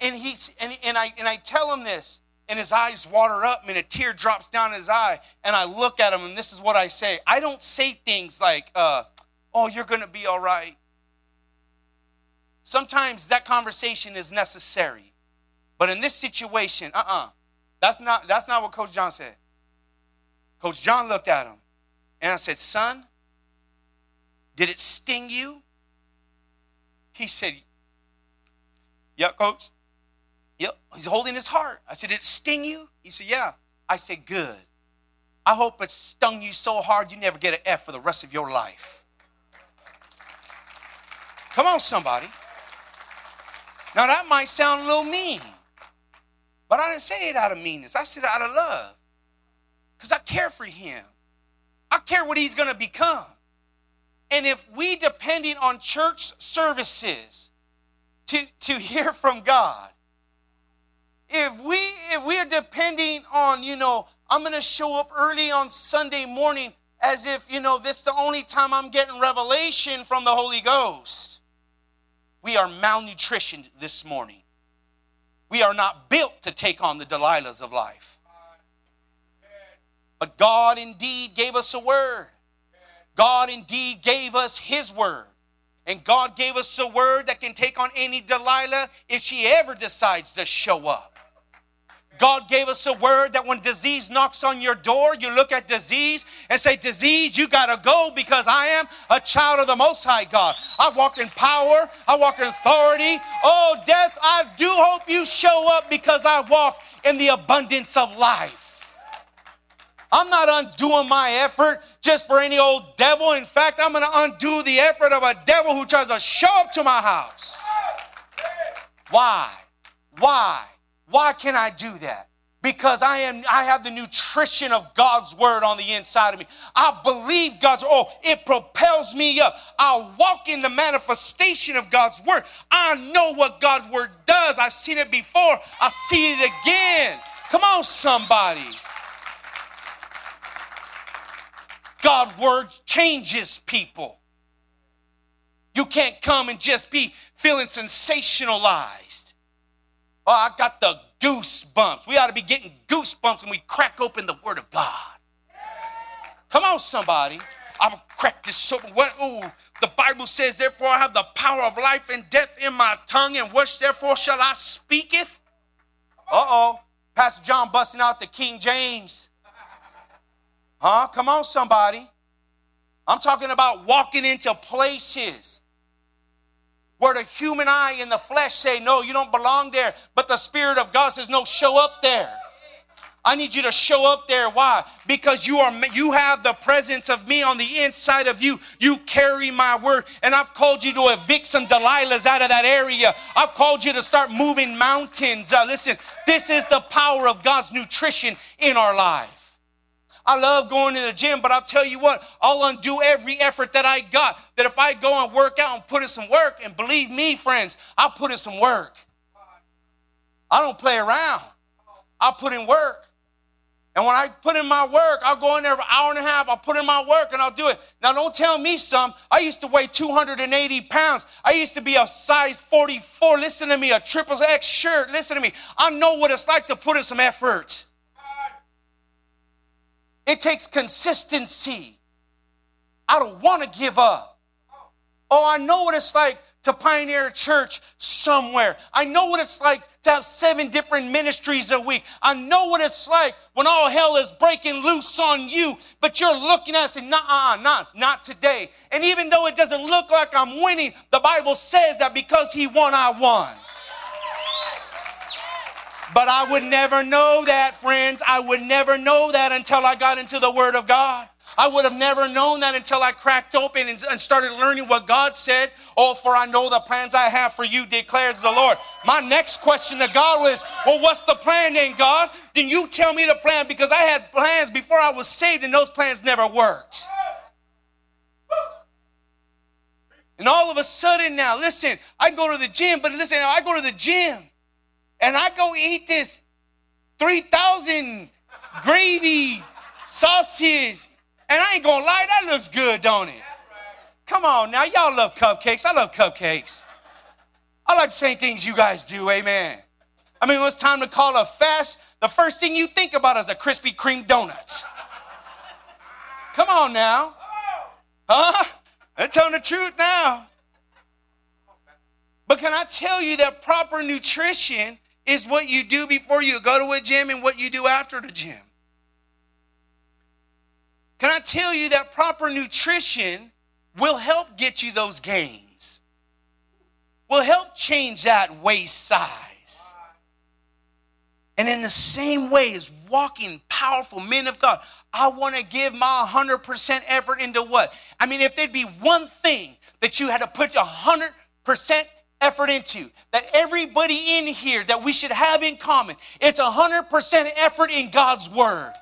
And he and, and I and I tell him this, and his eyes water up, and a tear drops down his eye, and I look at him, and this is what I say. I don't say things like, uh, oh, you're going to be all right. Sometimes that conversation is necessary. But in this situation, uh-uh, that's not, that's not what Coach John said. Coach John looked at him, and I said, son, did it sting you? He said, yeah, Coach. Yep, he's holding his heart. I said, did it sting you? He said, yeah. I said, good. I hope it stung you so hard you never get an F for the rest of your life. Come on, somebody. Now, that might sound a little mean. But I didn't say it out of meanness. I said it out of love. Because I care for him. I care what he's going to become. And if we depending on church services to, to hear from God, if we if we are depending on, you know, I'm going to show up early on Sunday morning as if, you know, this is the only time I'm getting revelation from the Holy Ghost, we are malnutritioned this morning. We are not built to take on the Delilahs of life. But God indeed gave us a word. God indeed gave us his word. And God gave us a word that can take on any Delilah if she ever decides to show up. God gave us a word that when disease knocks on your door, you look at disease and say, disease, you got to go because I am a child of the Most High God. I walk in power. I walk in authority. Oh, death, I do hope you show up because I walk in the abundance of life. I'm not undoing my effort just for any old devil. In fact, I'm going to undo the effort of a devil who tries to show up to my house. Why? Why? Why can I do that? Because I am I have the nutrition of God's word on the inside of me. I believe God's word. Oh, it propels me up. I walk in the manifestation of God's word. I know what God's word does. I've seen it before. I see it again. Come on, somebody. God's word changes people. You can't come and just be feeling sensationalized. Oh, I got the goosebumps. We ought to be getting goosebumps when we crack open the word of God. Come on, somebody. I'm going to crack this open. What? Ooh, the Bible says, therefore I have the power of life and death in my tongue, and what therefore shall I speaketh? Uh-oh. Pastor John busting out the King James. Huh? Come on, somebody. I'm talking about walking into places where the human eye and the flesh say, no, you don't belong there. But the Spirit of God says, no, show up there. I need you to show up there. Why? Because you are you have the presence of me on the inside of you. You carry my word. And I've called you to evict some Delilahs out of that area. I've called you to start moving mountains. Uh, listen, this is the power of God's nutrition in our life. I love going to the gym, but I'll tell you what, I'll undo every effort that I got. That if I go and work out and put in some work, and believe me, friends, I'll put in some work. I don't play around. I'll put in work. And when I put in my work, I'll go in there for an hour and a half. I'll put in my work and I'll do it. Now, don't tell me some. I used to weigh two hundred eighty pounds. I used to be a size forty-four. Listen to me, a triple X shirt. Listen to me. I know what it's like to put in some effort. It takes consistency. I don't want to give up. Oh, I know what it's like to pioneer a church somewhere. I know what it's like to have seven different ministries a week. I know what it's like when all hell is breaking loose on you, but you're looking at us and saying, nah, nah, not today. And even though it doesn't look like I'm winning, the Bible says that because he won, I won. But I would never know that, friends. I would never know that until I got into the Word of God. I would have never known that until I cracked open and, and started learning what God said. Oh, for I know the plans I have for you, declares the Lord. My next question to God was, well, what's the plan then, God? Then you tell me the plan, because I had plans before I was saved and those plans never worked. And all of a sudden now, listen, I go to the gym, but listen, I go to the gym. And I go eat this three thousand gravy sausage. And I ain't going to lie, that looks good, don't it? Come on now, y'all love cupcakes. I love cupcakes. I like the same things you guys do, amen. I mean, when it's time to call a fast, the first thing you think about is a Krispy Kreme donut. Come on now. Huh? I'm telling the truth now. But can I tell you that proper nutrition is what you do before you go to a gym and what you do after the gym? Can I tell you that proper nutrition will help get you those gains? Will help change that waist size. And in the same way as walking powerful men of God, I want to give my one hundred percent effort into what? I mean, if there'd be one thing that you had to put one hundred percent effort into, that everybody in here that we should have in common, it's one hundred percent effort in God's word.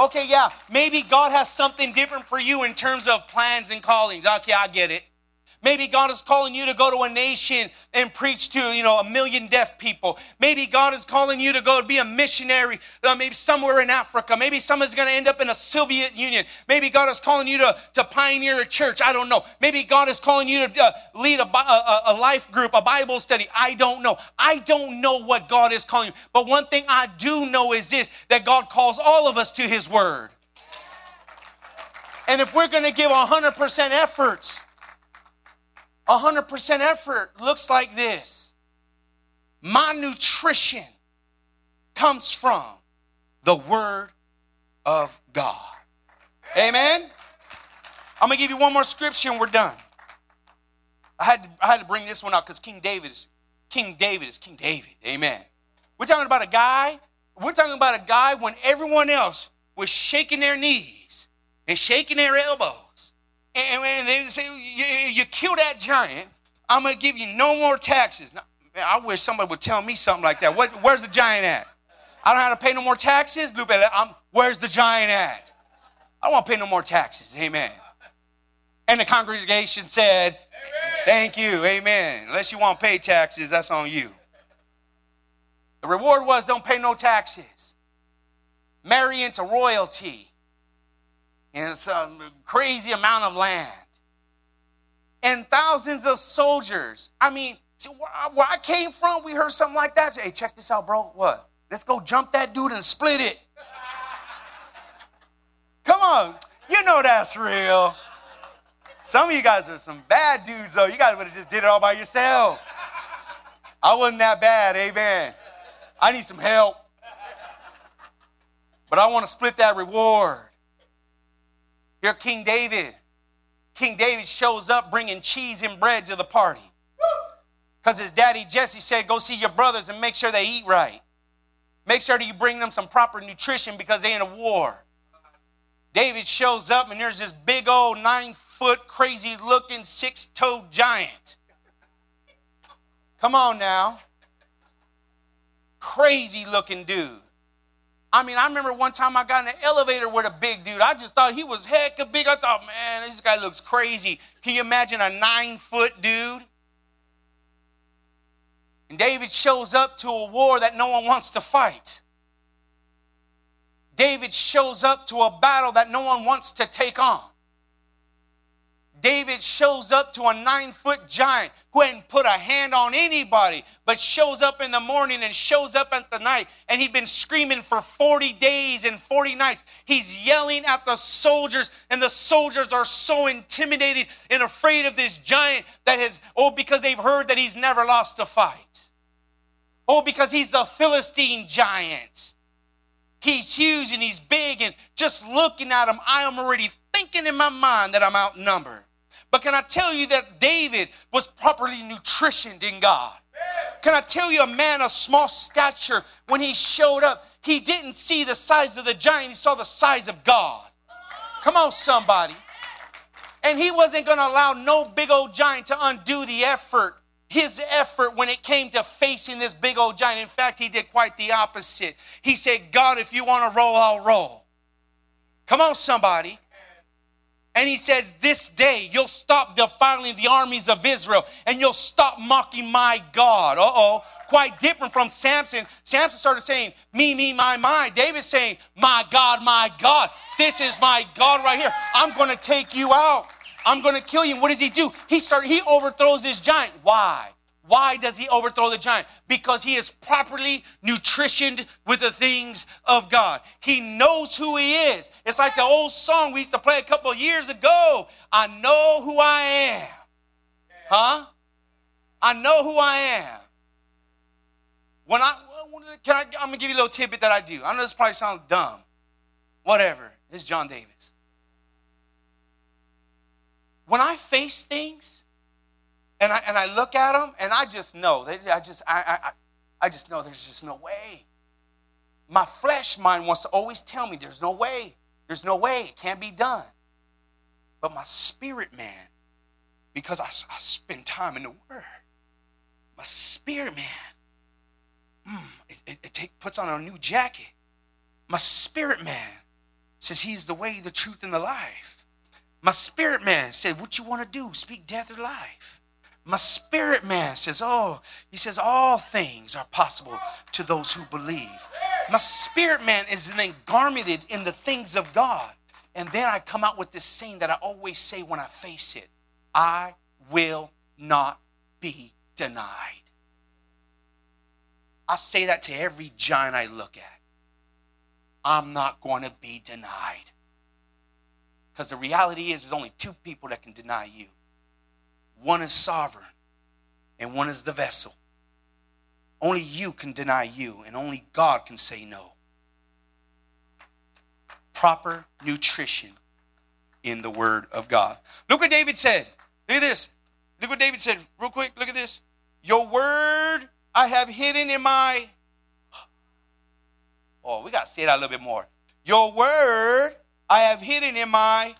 Okay, yeah, maybe God has something different for you in terms of plans and callings. Okay, I get it. Maybe God is calling you to go to a nation and preach to, you know, a million deaf people. Maybe God is calling you to go be a missionary, uh, maybe somewhere in Africa. Maybe someone's going to end up in a Soviet Union. Maybe God is calling you to, to pioneer a church. I don't know. Maybe God is calling you to uh, lead a, a, a life group, a Bible study. I don't know. I don't know what God is calling you. But one thing I do know is this, that God calls all of us to his word. And if we're going to give one hundred percent efforts, one hundred percent effort looks like this. My nutrition comes from the word of God. Amen? I'm going to give you one more scripture and we're done. I had to, I had to bring this one out because King David is King David is King David. Amen. We're talking about a guy. We're talking about a guy when everyone else was shaking their knees and shaking their elbows. And they say, you kill that giant, I'm going to give you no more taxes. Now, man, I wish somebody would tell me something like that. What, where's the giant at? I don't have to pay no more taxes? Lupe, I'm, where's the giant at? I don't want to pay no more taxes. Amen. And the congregation said, amen. Thank you. Amen. Unless you want to pay taxes, that's on you. The reward was don't pay no taxes. Marry into royalty. And some crazy amount of land. And thousands of soldiers. I mean, see, where, I, where I came from, we heard something like that. So, hey, check this out, bro. What? Let's go jump that dude and split it. Come on. You know that's real. Some of you guys are some bad dudes, though. You guys would have just did it all by yourself. I wasn't that bad. Amen. I need some help. But I want to split that reward. You're King David. King David shows up bringing cheese and bread to the party. Because his daddy Jesse said, go see your brothers and make sure they eat right. Make sure that you bring them some proper nutrition because they in a war. David shows up and there's this big old nine-foot, crazy-looking, six-toed giant. Come on now. Crazy-looking dude. I mean, I remember one time I got in an elevator with a big dude. I just thought he was heck of big. I thought, man, this guy looks crazy. Can you imagine a nine-foot dude? And David shows up to a war that no one wants to fight. David shows up to a battle that no one wants to take on. David shows up to a nine-foot giant who hadn't put a hand on anybody, but shows up in the morning and shows up at the night. And he'd been screaming for forty days and forty nights. He's yelling at the soldiers, and the soldiers are so intimidated and afraid of this giant that has, oh, because they've heard that he's never lost a fight. Oh, because he's the Philistine giant. He's huge and he's big, and just looking at him, I am already thinking in my mind that I'm outnumbered. But can I tell you that David was properly nutritioned in God? Can I tell you, a man of small stature, when he showed up, he didn't see the size of the giant. He saw the size of God. Come on, somebody. And he wasn't going to allow no big old giant to undo the effort, his effort when it came to facing this big old giant. In fact, he did quite the opposite. He said, God, if you want to roll, I'll roll. Come on, somebody. And he says, this day you'll stop defiling the armies of Israel and you'll stop mocking my God. Uh-oh. Quite different from Samson. Samson started saying, me, me, my, my. David's saying, my God, my God. This is my God right here. I'm going to take you out. I'm going to kill you. What does he do? He started, he overthrows this giant. Why? Why does he overthrow the giant? Because he is properly nutritioned with the things of God. He knows who he is. It's like the old song we used to play a couple of years ago. I know who I am. Huh? I know who I am. When I, can I, I'm going to give you a little tidbit that I do. I know this probably sounds dumb. Whatever. It's John Davis. When I face things, and I, and I look at them, and I just know. They, I, just, I, I, I just know there's just no way. My flesh mind wants to always tell me there's no way. There's no way. It can't be done. But my spirit man, because I, I spend time in the Word, my spirit man, mm, it, it, it take, puts on a new jacket. My spirit man says he's the way, the truth, and the life. My spirit man said, what you want to do? Speak death or life. My spirit man says, oh, he says, all things are possible to those who believe. My spirit man is then garmented in the things of God. And then I come out with this saying that I always say when I face it, I will not be denied. I say that to every giant I look at. I'm not going to be denied. Because the reality is there's only two people that can deny you. One is sovereign, and one is the vessel. Only you can deny you, and only God can say no. Proper nutrition in the Word of God. Look what David said. Look at this. Look what David said. Real quick, look at this. Your word I have hidden in my... Oh, we got to say that a little bit more. Your word I have hidden in my...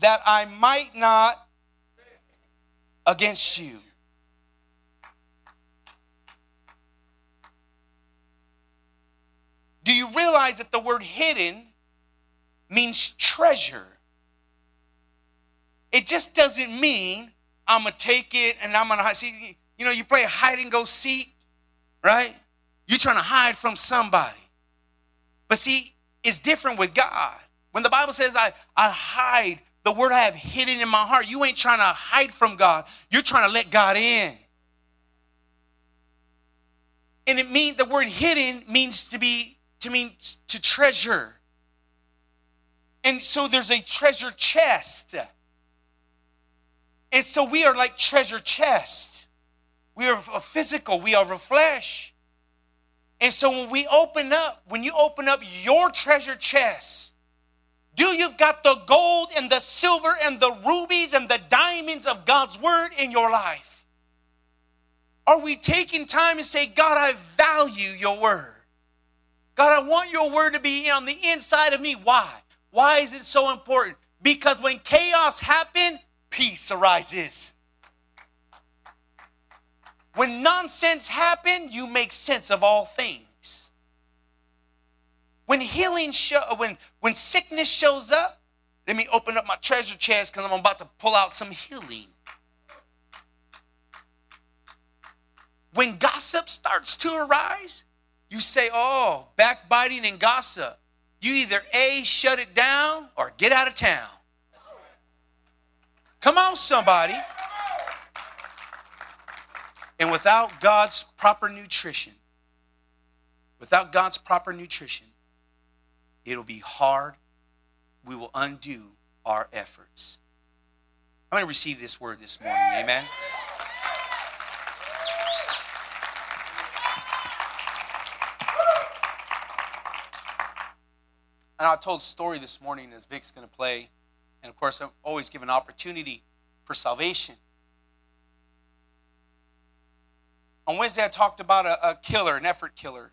That I might not... against you. Do you realize that the word hidden means treasure? It just doesn't mean I'm going to take it and I'm going to see. You know, you play hide and go seek, right? You're trying to hide from somebody. But see, it's different with God. When the Bible says I, I hide the word I have hidden in my heart. You ain't trying to hide from God. You're trying to let God in. And it means the word hidden means to be, to mean to treasure. And so there's a treasure chest. And so we are like treasure chest. We are a physical, we are a flesh. And so when we open up, when you open up your treasure chest, Do you've got the gold and the silver and the rubies and the diamonds of God's word in your life? Are we taking time to say, God, I value your word. God, I want your word to be on the inside of me. Why? Why is it so important? Because when chaos happens, peace arises. When nonsense happens, you make sense of all things. When healing show, when when sickness shows up, let me open up my treasure chest because I'm about to pull out some healing. When gossip starts to arise, you say, "Oh, backbiting and gossip." You either A, shut it down or get out of town. Come on, somebody. And without God's proper nutrition, without God's proper nutrition, it'll be hard. We will undo our efforts. I'm going to receive this word this morning. Amen. And I told a story this morning as Vic's going to play. And, of course, I always give an opportunity for salvation. On Wednesday, I talked about a, a killer, an effort killer.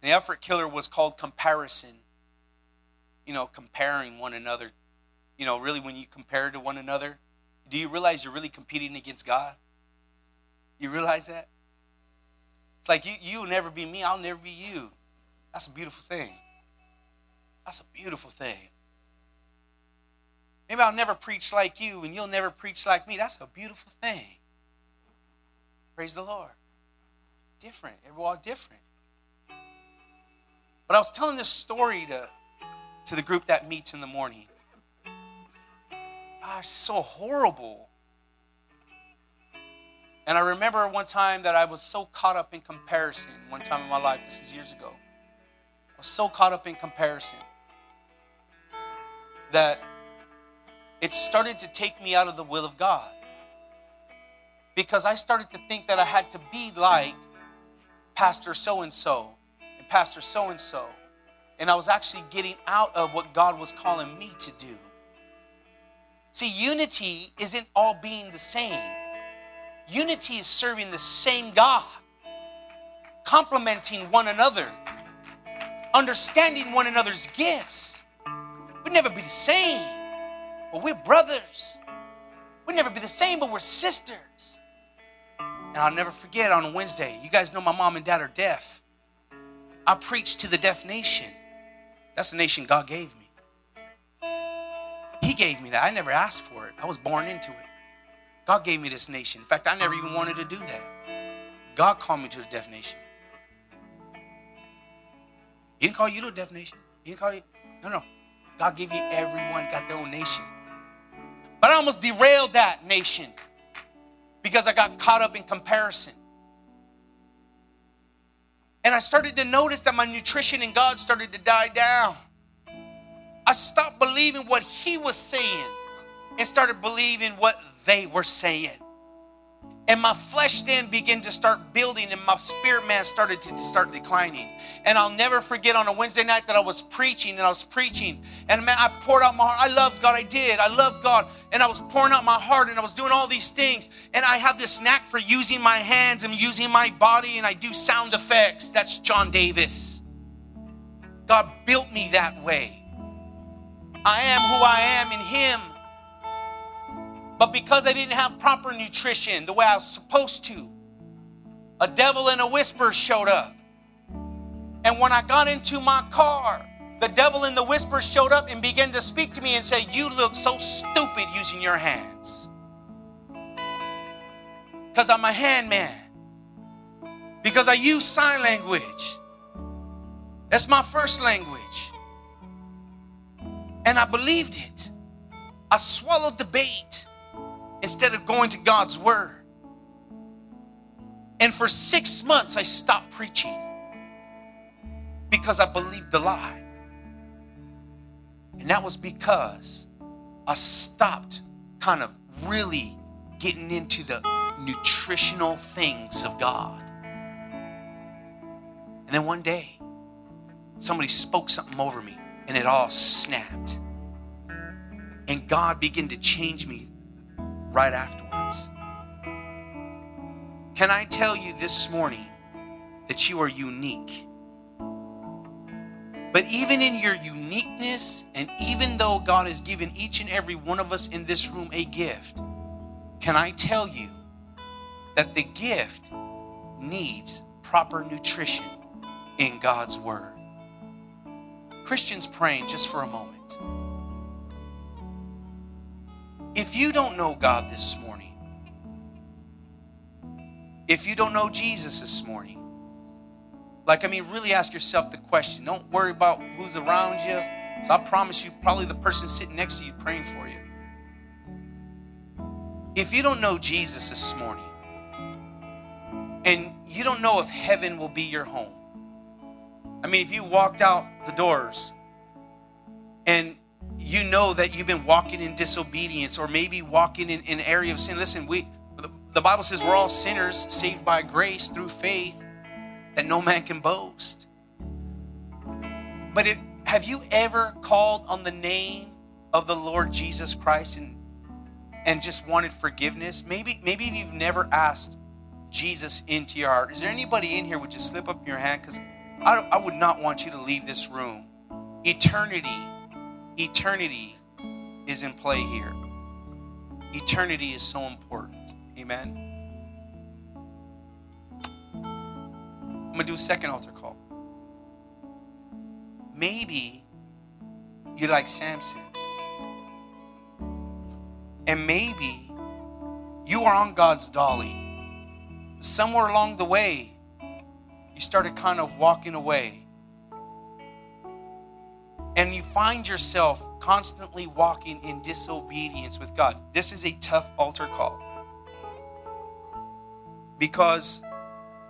And the effort killer was called comparison. You know, comparing one another. You know, really, when you compare to one another, do you realize you're really competing against God? You realize that? It's like, you, you'll never be me, I'll never be you. That's a beautiful thing. That's a beautiful thing. Maybe I'll never preach like you and you'll never preach like me. That's a beautiful thing. Praise the Lord. Different. We're all different. But I was telling this story to, to the group that meets in the morning. Gosh, so horrible. And I remember one time that I was so caught up in comparison. One time in my life, this was years ago. I was so caught up in comparison that it started to take me out of the will of God, because I started to think that I had to be like Pastor so-and-so and Pastor so-and-so. And I was actually getting out of what God was calling me to do. See, unity isn't all being the same. Unity is serving the same God, complementing one another, understanding one another's gifts. We'd never be the same, but we're brothers. We'd never be the same, but we're sisters. And I'll never forget on a Wednesday, you guys know my mom and dad are deaf. I preached to the deaf nation. That's the nation God gave me. He gave me that. I never asked for it. I was born into it. God gave me this nation. In fact, I never even wanted to do that. God called me to the deaf nation. He didn't call you to a deaf nation. He didn't call you. No, no. God gave you everyone got their own nation. But I almost derailed that nation because I got caught up in comparison. And I started to notice that my nutrition in God started to die down. I stopped believing what he was saying and started believing what they were saying. And my flesh then began to start building and my spirit man started to, to start declining. And I'll never forget on a Wednesday night that I was preaching and I was preaching. And man, I poured out my heart. I loved God. I did. I loved God. And I was pouring out my heart and I was doing all these things. And I have this knack for using my hands and using my body. And I do sound effects. That's John Davis. God built me that way. I am who I am in him. But because I didn't have proper nutrition the way I was supposed to, a devil and a whisper showed up. And when I got into my car, the devil and the whisper showed up and began to speak to me and say, you look so stupid using your hands. Because I'm a hand man. Because I use sign language. That's my first language. And I believed it. I swallowed the bait. Instead of going to God's word. And for six months, I stopped preaching because I believed the lie. And that was because I stopped kind of really getting into the nutritional things of God. And then one day, somebody spoke something over me and it all snapped. And God began to change me right afterwards. Can I tell you this morning that you are unique? But even in your uniqueness, and even though God has given each and every one of us in this room a gift, can I tell you that the gift needs proper nutrition in God's Word? Christians, praying just for a moment. If you don't know God this morning, if you don't know Jesus this morning, like, I mean, really ask yourself the question. Don't worry about who's around you. So I promise you, probably the person sitting next to you praying for you. If you don't know Jesus this morning, and you don't know if heaven will be your home. I mean, if you walked out the doors and you know that you've been walking in disobedience, or maybe walking in, in an area of sin. Listen, we the Bible says we're all sinners saved by grace through faith, that no man can boast. But if, have you ever called on the name of the Lord Jesus Christ and and just wanted forgiveness? Maybe maybe you've never asked Jesus into your heart. Is there anybody in here? Would you slip up your hand? Because I, I would not want you to leave this room. Eternity. Eternity is in play here. Eternity is so important. Amen. I'm going to do a second altar call. Maybe you're like Samson. And maybe you are on God's dolly. Somewhere along the way, you started kind of walking away. And you find yourself constantly walking in disobedience with God. This is a tough altar call. Because,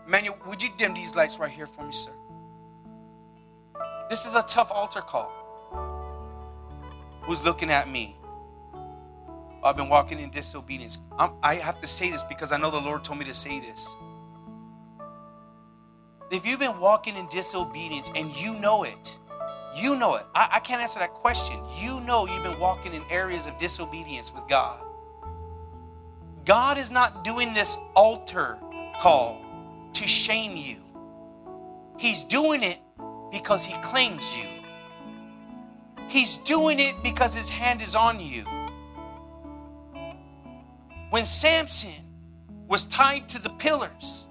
Manuel, would you dim these lights right here for me, sir? This is a tough altar call. Who's looking at me? I've been walking in disobedience. I'm, I have to say this because I know the Lord told me to say this. If you've been walking in disobedience and you know it, You know it. I, I can't answer that question. You know you've been walking in areas of disobedience with God. God is not doing this altar call to shame you. He's doing it because He claims you. He's doing it because His hand is on you. When Samson was tied to the pillars,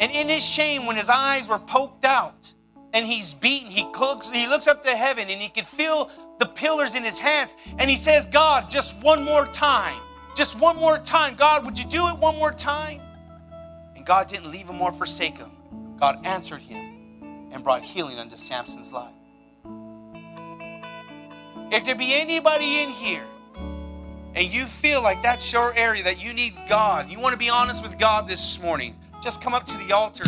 and in his shame, when his eyes were poked out, and he's beaten. He looks, he looks up to heaven and he can feel the pillars in his hands. And he says, God, just one more time. Just one more time. God, would you do it one more time? And God didn't leave him or forsake him. God answered him and brought healing unto Samson's life. If there be anybody in here and you feel like that's your area that you need God, you want to be honest with God this morning, just come up to the altar.